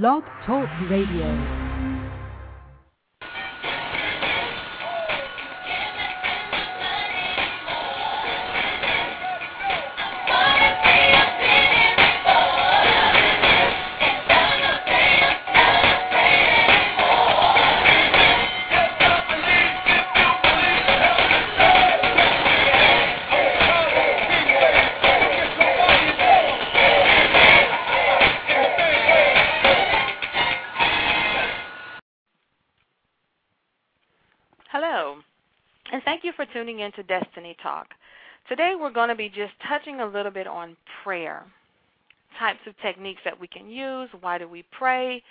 Blog Talk Radio. Tuning into Destiny Talk. Today we're going to be just touching a little bit on prayer, types of techniques that we can use, why do we pray,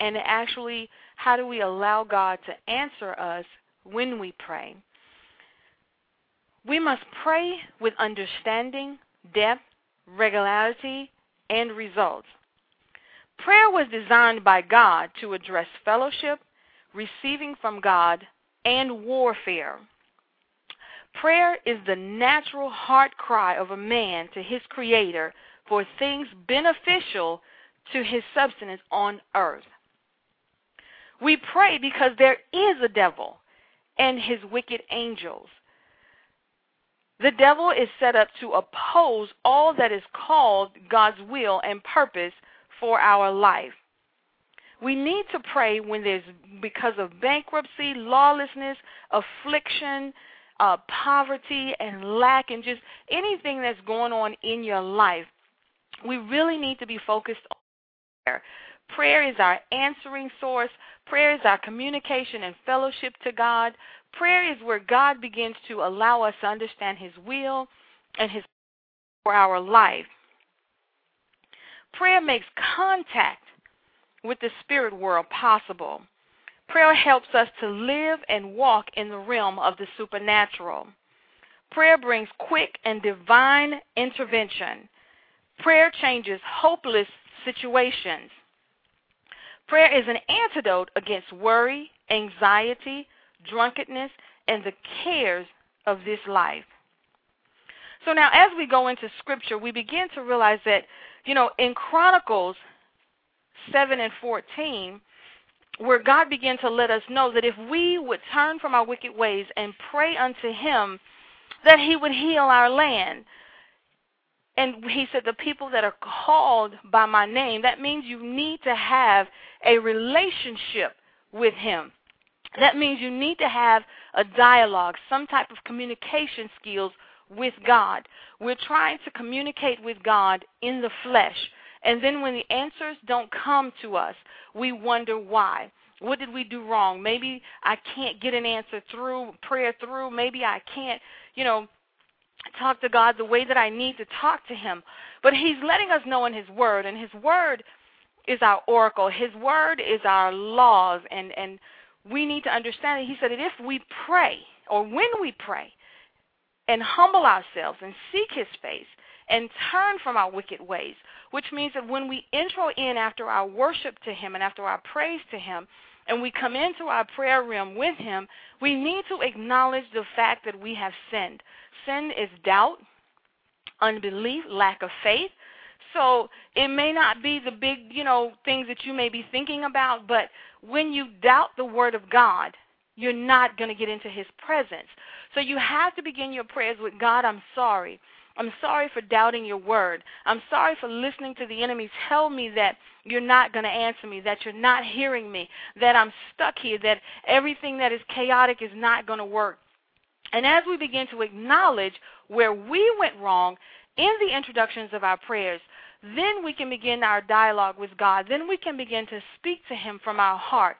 and actually how do we allow God to answer us when we pray. We must pray with understanding, depth, regularity, and results. Prayer was designed by God to address fellowship, receiving from God, and warfare. Prayer is the natural heart cry of a man to his Creator for things beneficial to his substance on earth. We pray because there is a devil and his wicked angels. The devil is set up to oppose all that is called God's will and purpose for our life. We need to pray when there's because of bankruptcy, lawlessness, affliction, poverty and lack, and just anything that's going on in your life. We really need to be focused on prayer. Prayer is our answering source. Prayer is our communication and fellowship to God. Prayer is where God begins to allow us to understand His will and His purpose for our life. Prayer makes contact with the spirit world possible. Prayer helps us to live and walk in the realm of the supernatural. Prayer brings quick and divine intervention. Prayer changes hopeless situations. Prayer is an antidote against worry, anxiety, drunkenness, and the cares of this life. So now as we go into Scripture, we begin to realize that, in Chronicles 7:14, where God began to let us know that if we would turn from our wicked ways and pray unto Him, that He would heal our land. And He said, the people that are called by my name, that means you need to have a relationship with Him. That means you need to have a dialogue, some type of communication skills with God. We're trying to communicate with God in the flesh. And then when the answers don't come to us, we wonder why. What did we do wrong? Maybe I can't get an answer through, prayer through. Maybe I can't, talk to God the way that I need to talk to Him. But He's letting us know in His Word, and His Word is our oracle. His Word is our laws, and we need to understand it. He said that if we pray, or when we pray, and humble ourselves and seek His face, and turn from our wicked ways, which means that when we intro in after our worship to Him and after our praise to Him, and we come into our prayer realm with Him, we need to acknowledge the fact that we have sinned. Sin is doubt, unbelief, lack of faith. So it may not be the big, things that you may be thinking about, but when you doubt the Word of God, you're not going to get into His presence. So you have to begin your prayers with, God, I'm sorry. I'm sorry for doubting your word. I'm sorry for listening to the enemy tell me that you're not going to answer me, that you're not hearing me, that I'm stuck here, that everything that is chaotic is not going to work. And as we begin to acknowledge where we went wrong in the introductions of our prayers, then we can begin our dialogue with God. Then we can begin to speak to Him from our heart.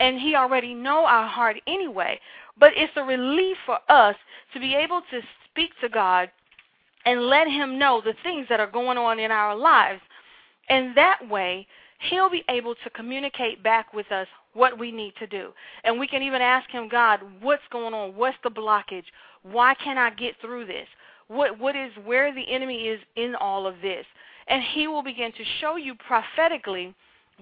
And He already knows our heart anyway. But it's a relief for us to be able to speak to God and let Him know the things that are going on in our lives. And that way, He'll be able to communicate back with us what we need to do. And we can even ask Him, God, what's going on? What's the blockage? Why can't I get through this? Where the enemy is in all of this? And He will begin to show you prophetically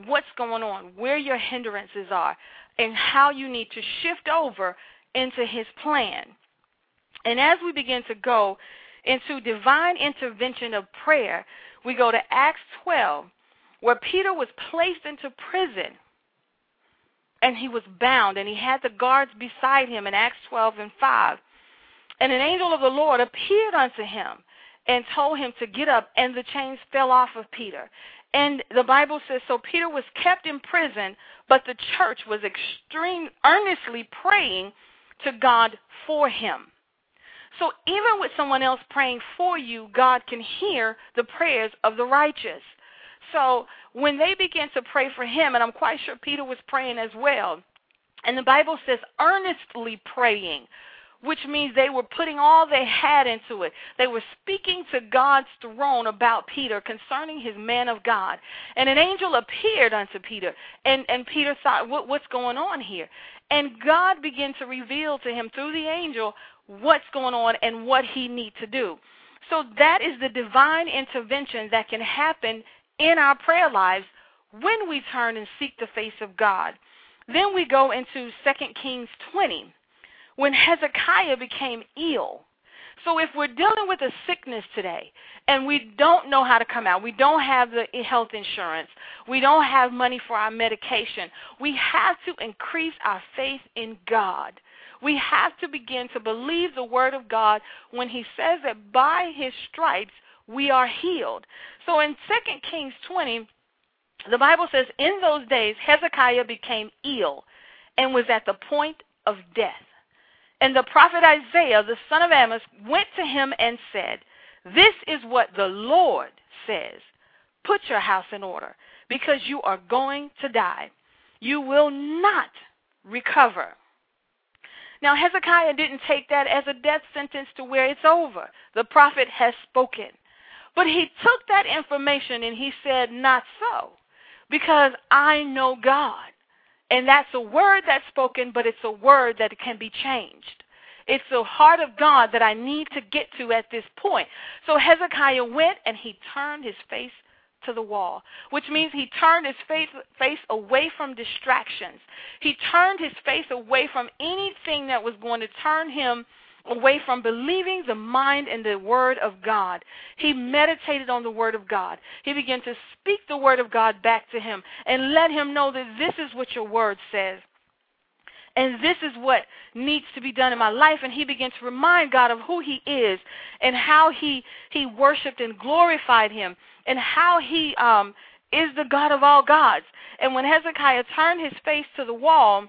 what's going on, where your hindrances are, and how you need to shift over into His plan. And as we begin to go into divine intervention of prayer, we go to Acts 12, where Peter was placed into prison and he was bound, and he had the guards beside him in Acts 12:5. And an angel of the Lord appeared unto him and told him to get up, and the chains fell off of Peter. And the Bible says, so Peter was kept in prison, but the church was earnestly praying to God for him. So even with someone else praying for you, God can hear the prayers of the righteous. So when they began to pray for him, and I'm quite sure Peter was praying as well, and the Bible says earnestly praying, which means they were putting all they had into it. They were speaking to God's throne about Peter concerning his man of God. And an angel appeared unto Peter, and Peter thought, what's going on here? And God began to reveal to him through the angel what's going on and what he needs to do. So that is the divine intervention that can happen in our prayer lives when we turn and seek the face of God. Then we go into 2 Kings 20. When Hezekiah became ill. So if we're dealing with a sickness today and we don't know how to come out, we don't have the health insurance, we don't have money for our medication, we have to increase our faith in God. We have to begin to believe the word of God when he says that by his stripes we are healed. So in 2 Kings 20, the Bible says, in those days Hezekiah became ill and was at the point of death. And the prophet Isaiah, the son of Amos, went to him and said, this is what the Lord says, put your house in order, because you are going to die. You will not recover. Now, Hezekiah didn't take that as a death sentence to where it's over. The prophet has spoken. But he took that information and he said, not so, because I know God. And that's a word that's spoken, but it's a word that can be changed. It's the heart of God that I need to get to at this point. So Hezekiah went and he turned his face to the wall, which means he turned his face away from distractions. He turned his face away from anything that was going to turn him away from believing the mind and the word of God. He meditated on the word of God. He began to speak the word of God back to him and let him know that this is what your word says. And this is what needs to be done in my life. And he began to remind God of who he is and how he worshiped and glorified him and how he is the God of all gods. And when Hezekiah turned his face to the wall,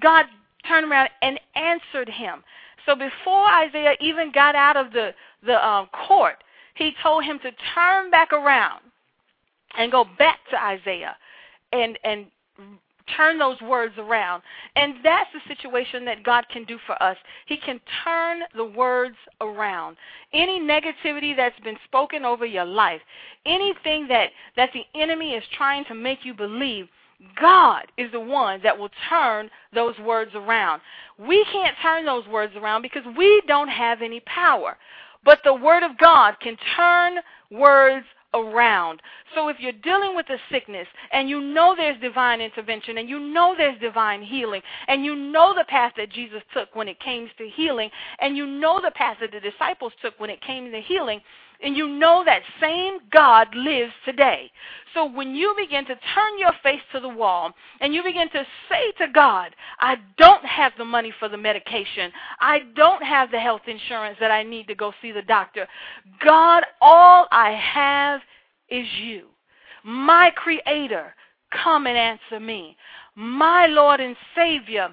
God turned around and answered him. So before Isaiah even got out of the court, he told him to turn back around and go back to Isaiah and turn those words around. And that's the situation that God can do for us. He can turn the words around. Any negativity that's been spoken over your life, anything that the enemy is trying to make you believe, God is the one that will turn those words around. We can't turn those words around because we don't have any power. But the word of God can turn words around. So if you're dealing with a sickness and you know there's divine intervention and you know there's divine healing and you know the path that Jesus took when it came to healing and you know the path that the disciples took when it came to healing, and you know that same God lives today. So when you begin to turn your face to the wall and you begin to say to God, I don't have the money for the medication. I don't have the health insurance that I need to go see the doctor. God, all I have is you. My Creator, come and answer me. My Lord and Savior,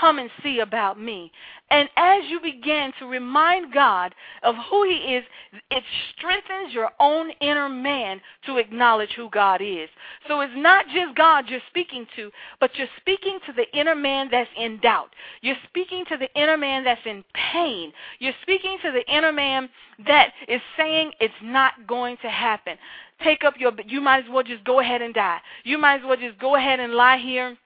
come and see about me. And as you begin to remind God of who he is, it strengthens your own inner man to acknowledge who God is. So it's not just God you're speaking to, but you're speaking to the inner man that's in doubt. You're speaking to the inner man that's in pain. You're speaking to the inner man that is saying it's not going to happen. You might as well just go ahead and die. You might as well just go ahead and lie here,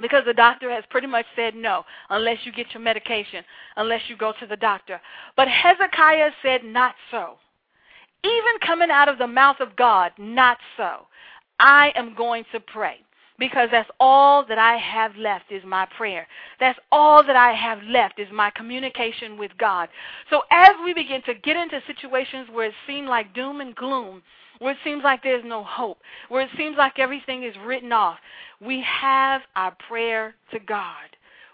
because the doctor has pretty much said no, unless you get your medication, unless you go to the doctor. But Hezekiah said, not so. Even coming out of the mouth of God, not so. I am going to pray, because that's all that I have left is my prayer. That's all that I have left is my communication with God. So as we begin to get into situations where it seems like doom and gloom, where it seems like there's no hope, where it seems like everything is written off, we have our prayer to God.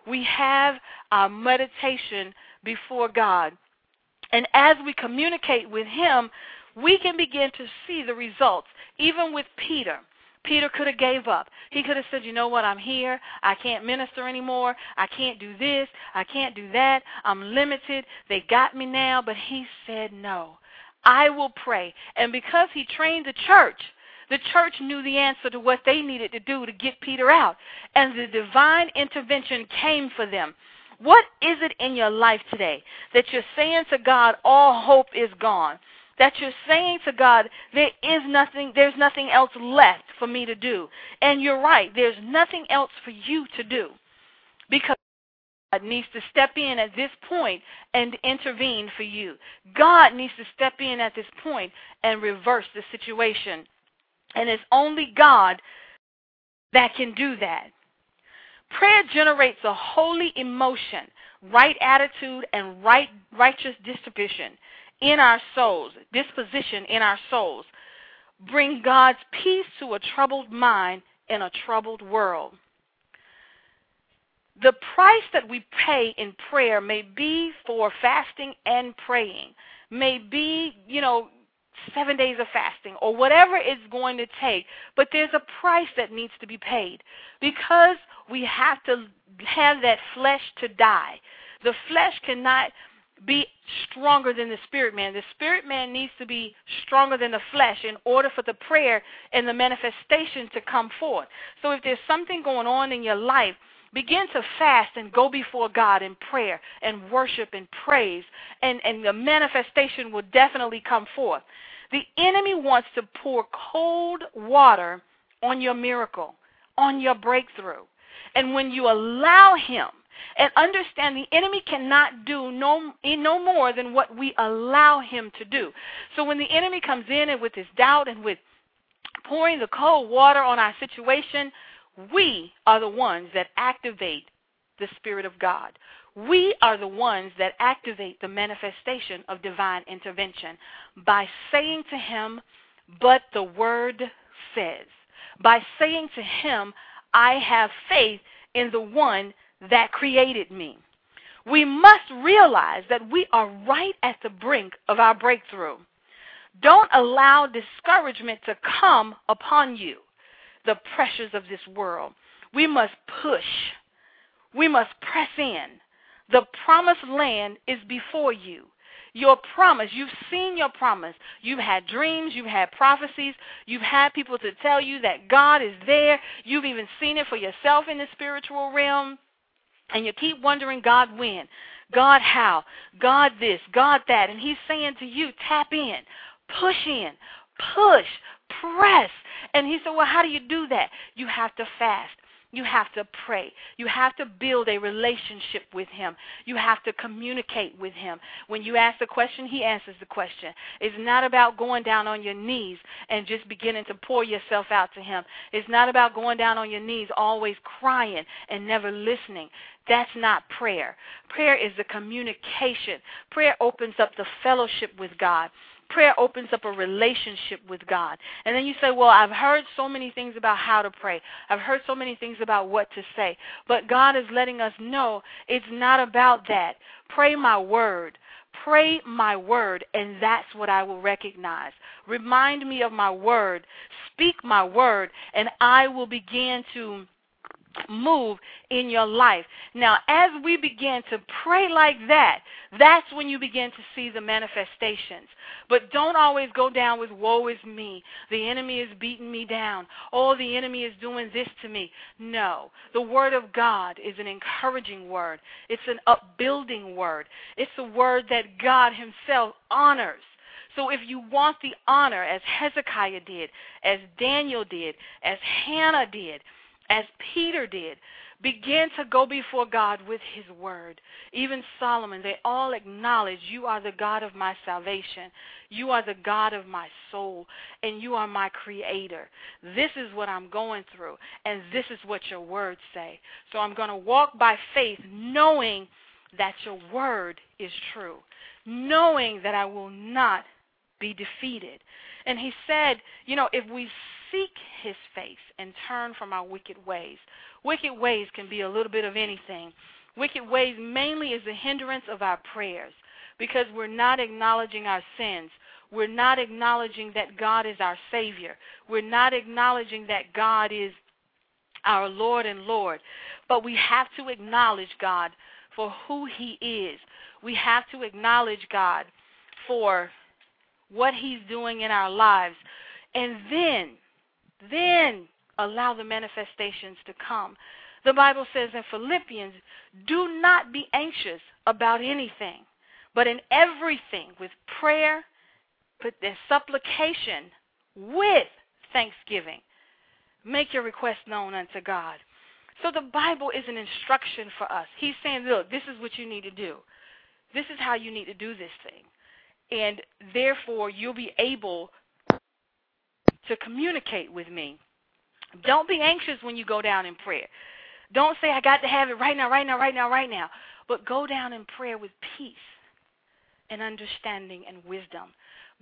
We have our meditation before God. And as we communicate with him, we can begin to see the results, even with Peter. Peter could have gave up. He could have said, you know what, I'm here. I can't minister anymore. I can't do this. I can't do that. I'm limited. They got me now. But he said, no, I will pray. And because he trained the church knew the answer to what they needed to do to get Peter out. And the divine intervention came for them. What is it in your life today that you're saying to God, all hope is gone? That you're saying to God, there's nothing else left for me to do. And you're right, there's nothing else for you to do. Because God needs to step in at this point and intervene for you. God needs to step in at this point and reverse the situation. And it's only God that can do that. Prayer generates a holy emotion, right attitude, and righteous disposition in our souls. Bring God's peace to a troubled mind in a troubled world. The price that we pay in prayer may be for fasting and praying, may be, 7 days of fasting or whatever it's going to take, but there's a price that needs to be paid because we have to have that flesh to die. The flesh cannot be stronger than the spirit man. The spirit man needs to be stronger than the flesh in order for the prayer and the manifestation to come forth. So if there's something going on in your life, begin to fast and go before God in prayer and worship and praise, and the manifestation will definitely come forth. The enemy wants to pour cold water on your miracle, on your breakthrough. And when you allow him, and understand the enemy cannot do no more than what we allow him to do. So when the enemy comes in and with his doubt and with pouring the cold water on our situation, we are the ones that activate the Spirit of God. We are the ones that activate the manifestation of divine intervention by saying to him, but the word says, by saying to him, I have faith in the one that created me. We must realize that we are right at the brink of our breakthrough. Don't allow discouragement to come upon you, the pressures of this world. We must push. We must press in. The promised land is before you. Your promise, you've seen your promise. You've had dreams, you've had prophecies, you've had people to tell you that God is there. You've even seen it for yourself in the spiritual realm. And you keep wondering, God when, God how, God this, God that. And he's saying to you, tap in, push, press. And he said, well, how do you do that? You have to fast. You have to pray. You have to build a relationship with him. You have to communicate with him. When you ask a question, he answers the question. It's not about going down on your knees and just beginning to pour yourself out to him. It's not about going down on your knees, always crying and never listening. That's not prayer. Prayer is the communication. Prayer opens up the fellowship with God. Prayer opens up a relationship with God. And then you say, well, I've heard so many things about how to pray. I've heard so many things about what to say. But God is letting us know it's not about that. Pray my word. Pray my word, and that's what I will recognize. Remind me of my word. Speak my word, and I will begin to move in your life. Now, as we begin to pray like that, that's when you begin to see the manifestations. But don't always go down with, woe is me. The enemy is beating me down. Oh, the enemy is doing this to me. No. The word of God is an encouraging word. It's an upbuilding word. It's a word that God himself honors. So if you want the honor, as Hezekiah did, as Daniel did, as Hannah did, as Peter did, begin to go before God with his word. Even Solomon, they all acknowledge, you are the God of my salvation. You are the God of my soul, and you are my creator. This is what I'm going through, and this is what your words say. So I'm going to walk by faith, knowing that your word is true, knowing that I will not be defeated. And he said, you know, if we seek his face and turn from our wicked ways can be a little bit of anything. Wicked ways mainly is a hindrance of our prayers because we're not acknowledging our sins. We're not acknowledging that God is our Savior. We're not acknowledging that God is our Lord and Lord. But we have to acknowledge God for who he is. We have to acknowledge God for what he's doing in our lives. And then allow the manifestations to come. The Bible says in Philippians, do not be anxious about anything, but in everything with prayer, put their supplication with thanksgiving. Make your request known unto God. So the Bible is an instruction for us. He's saying, look, this is what you need to do. This is how you need to do this thing. And therefore, you'll be able to communicate with me. Don't be anxious when you go down in prayer. Don't say, I got to have it right now. But go down in prayer with peace and understanding and wisdom.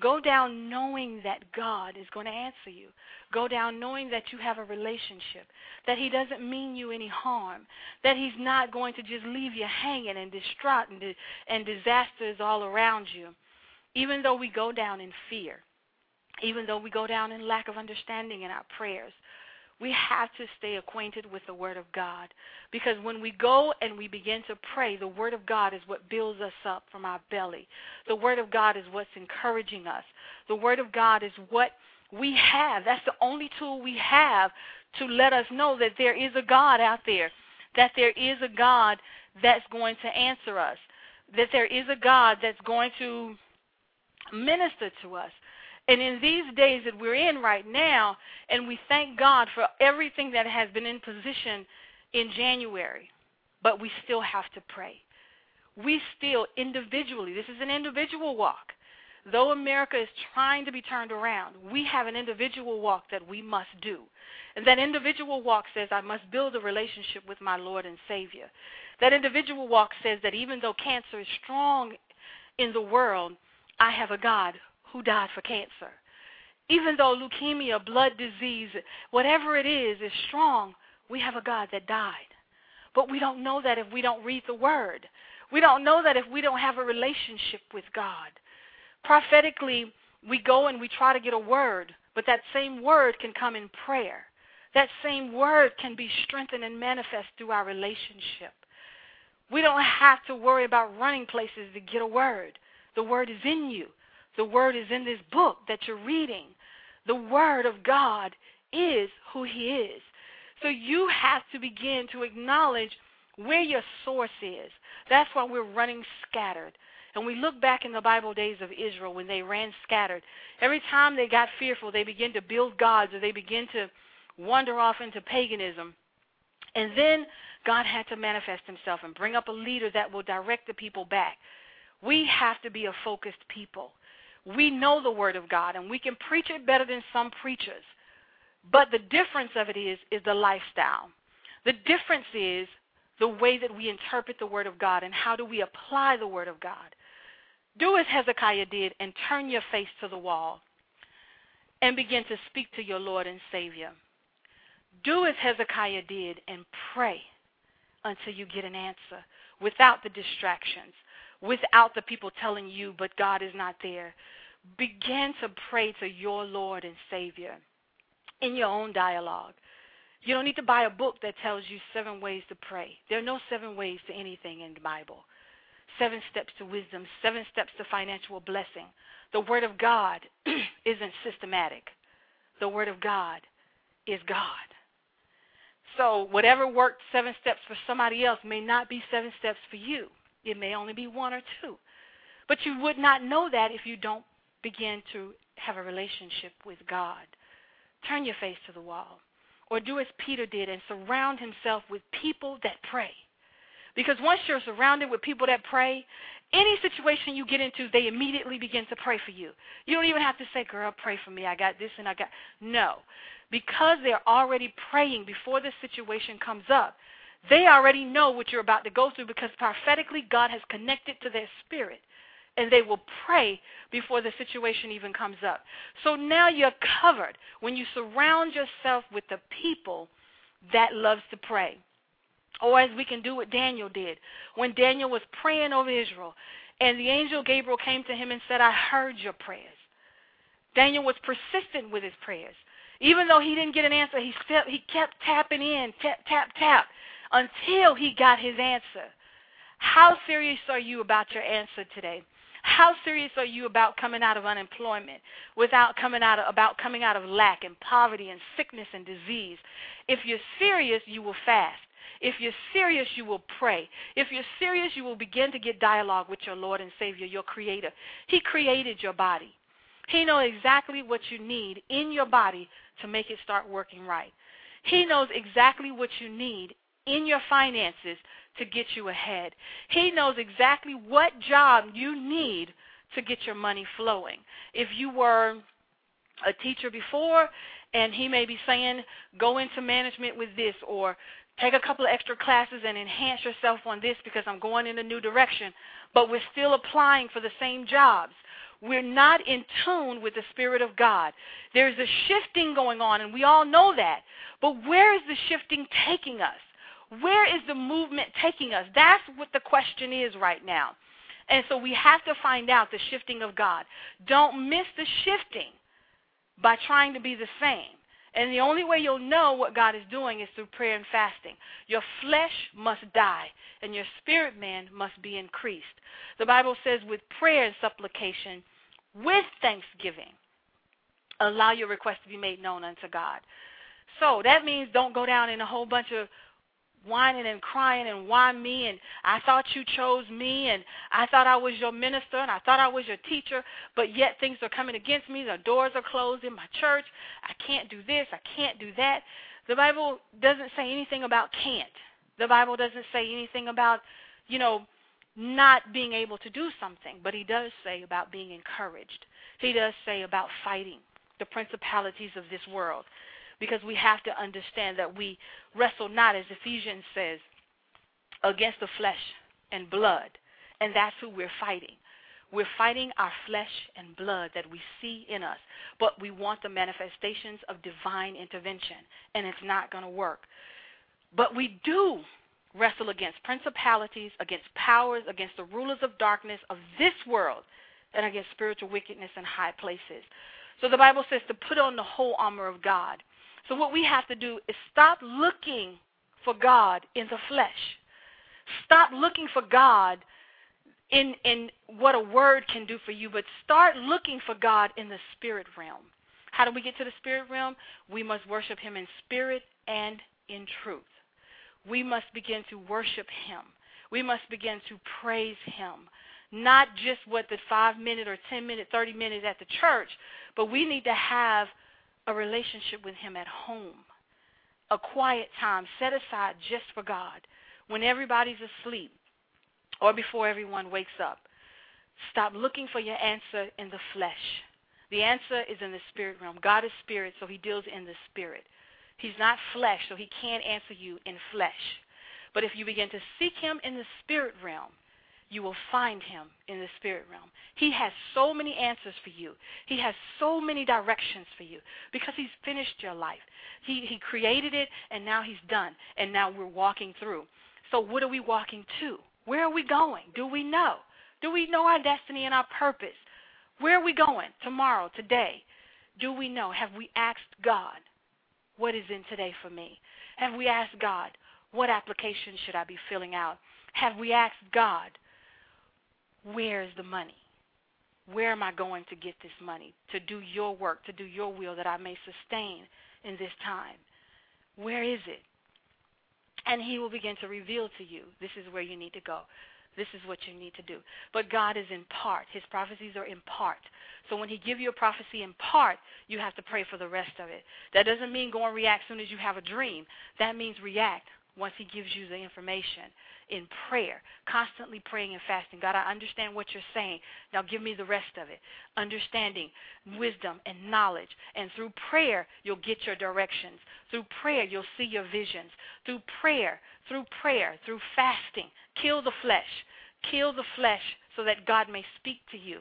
Go down knowing that God is going to answer you. Go down knowing that you have a relationship, that he doesn't mean you any harm, that he's not going to just leave you hanging and distraught and disasters all around you. Even though we go down in fear, even though we go down in lack of understanding in our prayers, we have to stay acquainted with the Word of God, because when we go and we begin to pray, the Word of God is what builds us up from our belly. The Word of God is what's encouraging us. The Word of God is what we have. That's the only tool we have to let us know that there is a God out there, that there is a God that's going to answer us, that there is a God that's going to minister to us. And in these days that we're in right now, and we thank God for everything that has been in position in January, but we still have to pray. We still individually, this is an individual walk. Though America is trying to be turned around, we have an individual walk that we must do. And that individual walk says, I must build a relationship with my Lord and Savior. That individual walk says that even though cancer is strong in the world, I have a God who died for cancer. Even though leukemia, blood disease, whatever it is strong, we have a God that died. But we don't know that if we don't read the Word. We don't know that if we don't have a relationship with God. Prophetically, we go and we try to get a word, but that same word can come in prayer. That same word can be strengthened and manifest through our relationship. We don't have to worry about running places to get a word. The Word is in you. The Word is in this book that you're reading. The Word of God is who he is. So you have to begin to acknowledge where your source is. That's why we're running scattered. And we look back in the Bible days of Israel when they ran scattered. Every time they got fearful, they began to build gods or they began to wander off into paganism. And then God had to manifest himself and bring up a leader that will direct the people back. We have to be a focused people. We know the Word of God, and we can preach it better than some preachers. But the difference of it is the lifestyle. The difference is the way that we interpret the Word of God and how do we apply the Word of God. Do as Hezekiah did and turn your face to the wall and begin to speak to your Lord and Savior. Do as Hezekiah did and pray until you get an answer without the distractions, without the people telling you, but God is not there. Begin to pray to your Lord and Savior in your own dialogue. You don't need to buy a book that tells you 7 ways to pray. There are no 7 ways to anything in the Bible. 7 steps to wisdom, 7 steps to financial blessing. The Word of God isn't systematic. The Word of God is God. So whatever worked 7 steps for somebody else may not be 7 steps for you. It may only be 1 or 2. But you would not know that if you don't begin to have a relationship with God. Turn your face to the wall. Or do as Peter did and surround himself with people that pray. Because once you're surrounded with people that pray, any situation you get into, they immediately begin to pray for you. You don't even have to say, girl, pray for me. I got this and I got... No. Because they're already praying before the situation comes up. They already know what you're about to go through because prophetically God has connected to their spirit and they will pray before the situation even comes up. So now you're covered when you surround yourself with the people that loves to pray. Or as we can do what Daniel did. When Daniel was praying over Israel, and the angel Gabriel came to him and said, I heard your prayers. Daniel was persistent with his prayers. Even though he didn't get an answer, he kept tapping in, tap, tap, tap, until he got his answer. How serious are you about your answer today? How serious are you about coming out of unemployment, about coming out of lack and poverty and sickness and disease? If you're serious, you will fast. If you're serious, you will pray. If you're serious, you will begin to get dialogue with your Lord and Savior, your Creator. He created your body. He knows exactly what you need in your body to make it start working right. He knows exactly what you need in your finances to get you ahead. He knows exactly what job you need to get your money flowing. If you were a teacher before, and he may be saying, go into management with this, or take a couple of extra classes and enhance yourself on this because I'm going in a new direction, but we're still applying for the same jobs. We're not in tune with the Spirit of God. There's a shifting going on, and we all know that. But where is the shifting taking us? Where is the movement taking us? That's what the question is right now. And so we have to find out the shifting of God. Don't miss the shifting by trying to be the same. And the only way you'll know what God is doing is through prayer and fasting. Your flesh must die, and your spirit man must be increased. The Bible says with prayer and supplication, with thanksgiving, allow your request to be made known unto God. So that means don't go down in a whole bunch of whining and crying and why me, and I thought you chose me, and I thought I was your minister, and I thought I was your teacher, but yet things are coming against me. The doors are closed in my church. I can't do this. I can't do that. The Bible doesn't say anything about can't. The Bible doesn't say anything about, not being able to do something, but he does say about being encouraged. He does say about fighting the principalities of this world. Because we have to understand that we wrestle not, as Ephesians says, against the flesh and blood. And that's who we're fighting. We're fighting our flesh and blood that we see in us. But we want the manifestations of divine intervention. And it's not going to work. But we do wrestle against principalities, against powers, against the rulers of darkness of this world, and against spiritual wickedness in high places. So the Bible says to put on the whole armor of God. So what we have to do is stop looking for God in the flesh. Stop looking for God in what a word can do for you, but start looking for God in the spirit realm. How do we get to the spirit realm? We must worship him in spirit and in truth. We must begin to worship him. We must begin to praise him. Not just what the 5-minute or 10-minute, 30-minute at the church, but we need to have a relationship with him at home, a quiet time set aside just for God when everybody's asleep or before everyone wakes up. Stop looking for your answer in the flesh. The answer is in the spirit realm. God is spirit, so he deals in the spirit. He's not flesh, so he can't answer you in flesh. But if you begin to seek him in the spirit realm, you will find him in the spirit realm. He has so many answers for you. He has so many directions for you because he's finished your life. He created it, and now he's done, and now we're walking through. So what are we walking to? Where are we going? Do we know? Do we know our destiny and our purpose? Where are we going tomorrow, today? Do we know? Have we asked God, what is in today for me? Have we asked God, what application should I be filling out? Have we asked God, where is the money? Where am I going to get this money to do your work, to do your will that I may sustain in this time? Where is it? And he will begin to reveal to you, this is where you need to go. This is what you need to do. But God is in part. His prophecies are in part. So when he gives you a prophecy in part, you have to pray for the rest of it. That doesn't mean go and react as soon as you have a dream. That means react once he gives you the information in prayer, constantly praying and fasting. God, I understand what you're saying. Now give me the rest of it. Understanding, wisdom, and knowledge. And through prayer, you'll get your directions. Through prayer, you'll see your visions. Through prayer, through fasting, kill the flesh. Kill the flesh so that God may speak to you.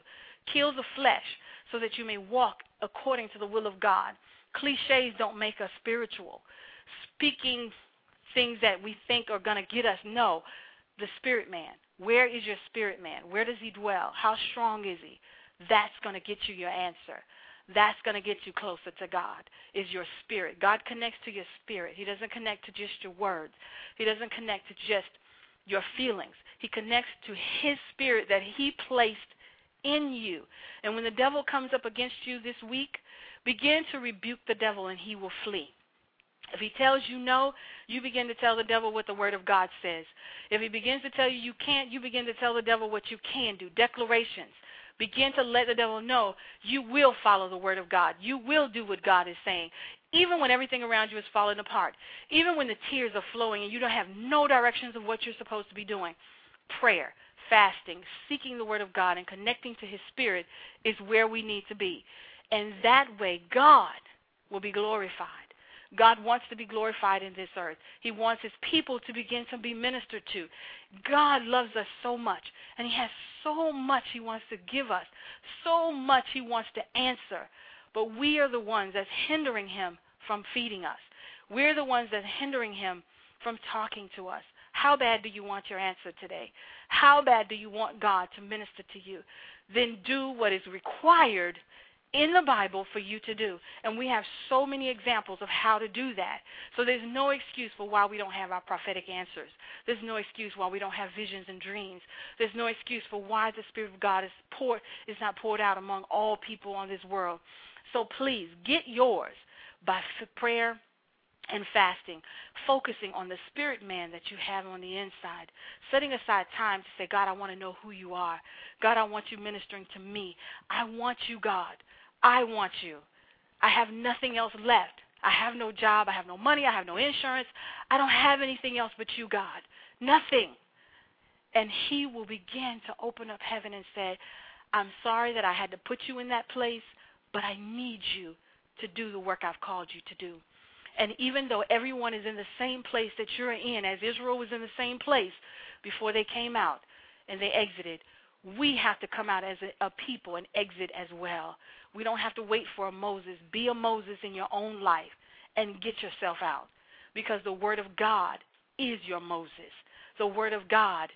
Kill the flesh so that you may walk according to the will of God. Cliches don't make us spiritual. Speaking things that we think are going to get us, no. The spirit man. Where is your spirit man? Where does he dwell? How strong is he? That's going to get you your answer. That's going to get you closer to God, is your spirit. God connects to your spirit. He doesn't connect to just your words. He doesn't connect to just your feelings. He connects to his spirit that he placed in you. And when the devil comes up against you this week, begin to rebuke the devil and he will flee. If he tells you no, you begin to tell the devil what the word of God says. If he begins to tell you you can't, you begin to tell the devil what you can do. Declarations. Begin to let the devil know you will follow the word of God. You will do what God is saying, even when everything around you is falling apart, even when the tears are flowing and you don't have no directions of what you're supposed to be doing. Prayer, fasting, seeking the word of God, and connecting to his spirit is where we need to be. And that way God will be glorified. God wants to be glorified in this earth. He wants his people to begin to be ministered to. God loves us so much, and he has so much he wants to give us, so much he wants to answer. But we are the ones that's hindering him from feeding us. We're the ones that's hindering him from talking to us. How bad do you want your answer today? How bad do you want God to minister to you? Then do what is required in the Bible for you to do. And we have so many examples of how to do that. So there's no excuse for why we don't have our prophetic answers. There's no excuse why we don't have visions and dreams. There's no excuse for why the Spirit of God is not poured out among all people on this world. So please get yours by prayer and fasting, focusing on the spirit man that you have on the inside, setting aside time to say, God, I want to know who you are. God, I want you ministering to me. I want you, God. I want you. I have nothing else left. I have no job. I have no money. I have no insurance. I don't have anything else but you, God. Nothing. And he will begin to open up heaven and say, I'm sorry that I had to put you in that place, but I need you to do the work I've called you to do. And even though everyone is in the same place that you're in, as Israel was in the same place before they came out and they exited, we have to come out as a people and exit as well. We don't have to wait for a Moses. Be a Moses in your own life and get yourself out, because the word of God is your Moses. The word of God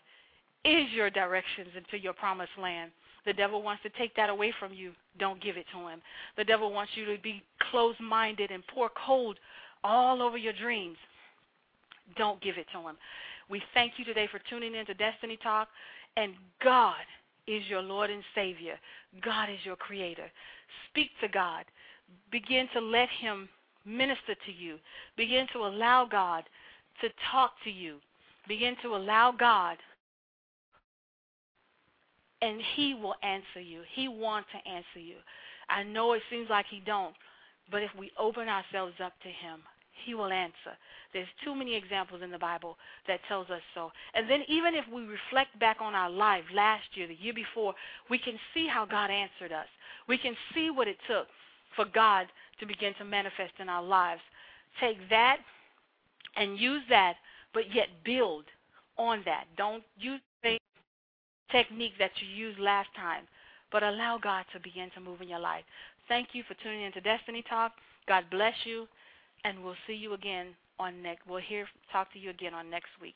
is your directions into your promised land. The devil wants to take that away from you. Don't give it to him. The devil wants you to be closed-minded and pour cold all over your dreams. Don't give it to him. We thank you today for tuning in to Destiny Talk, and God is your Lord and Savior. God is your creator. Speak to God. Begin to let him minister to you. Begin to allow God to talk to you. Begin to allow God, and he will answer you. He wants to answer you. I know it seems like he don't, but if we open ourselves up to him, he will answer. There's too many examples in the Bible that tells us so. And then even if we reflect back on our life last year, the year before, we can see how God answered us. We can see what it took for God to begin to manifest in our lives. Take that and use that, but yet build on that. Don't use the technique that you used last time, but allow God to begin to move in your life. Thank you for tuning in to Destiny Talk. God bless you. And we'll see you again on next. We'll talk to you again on next week.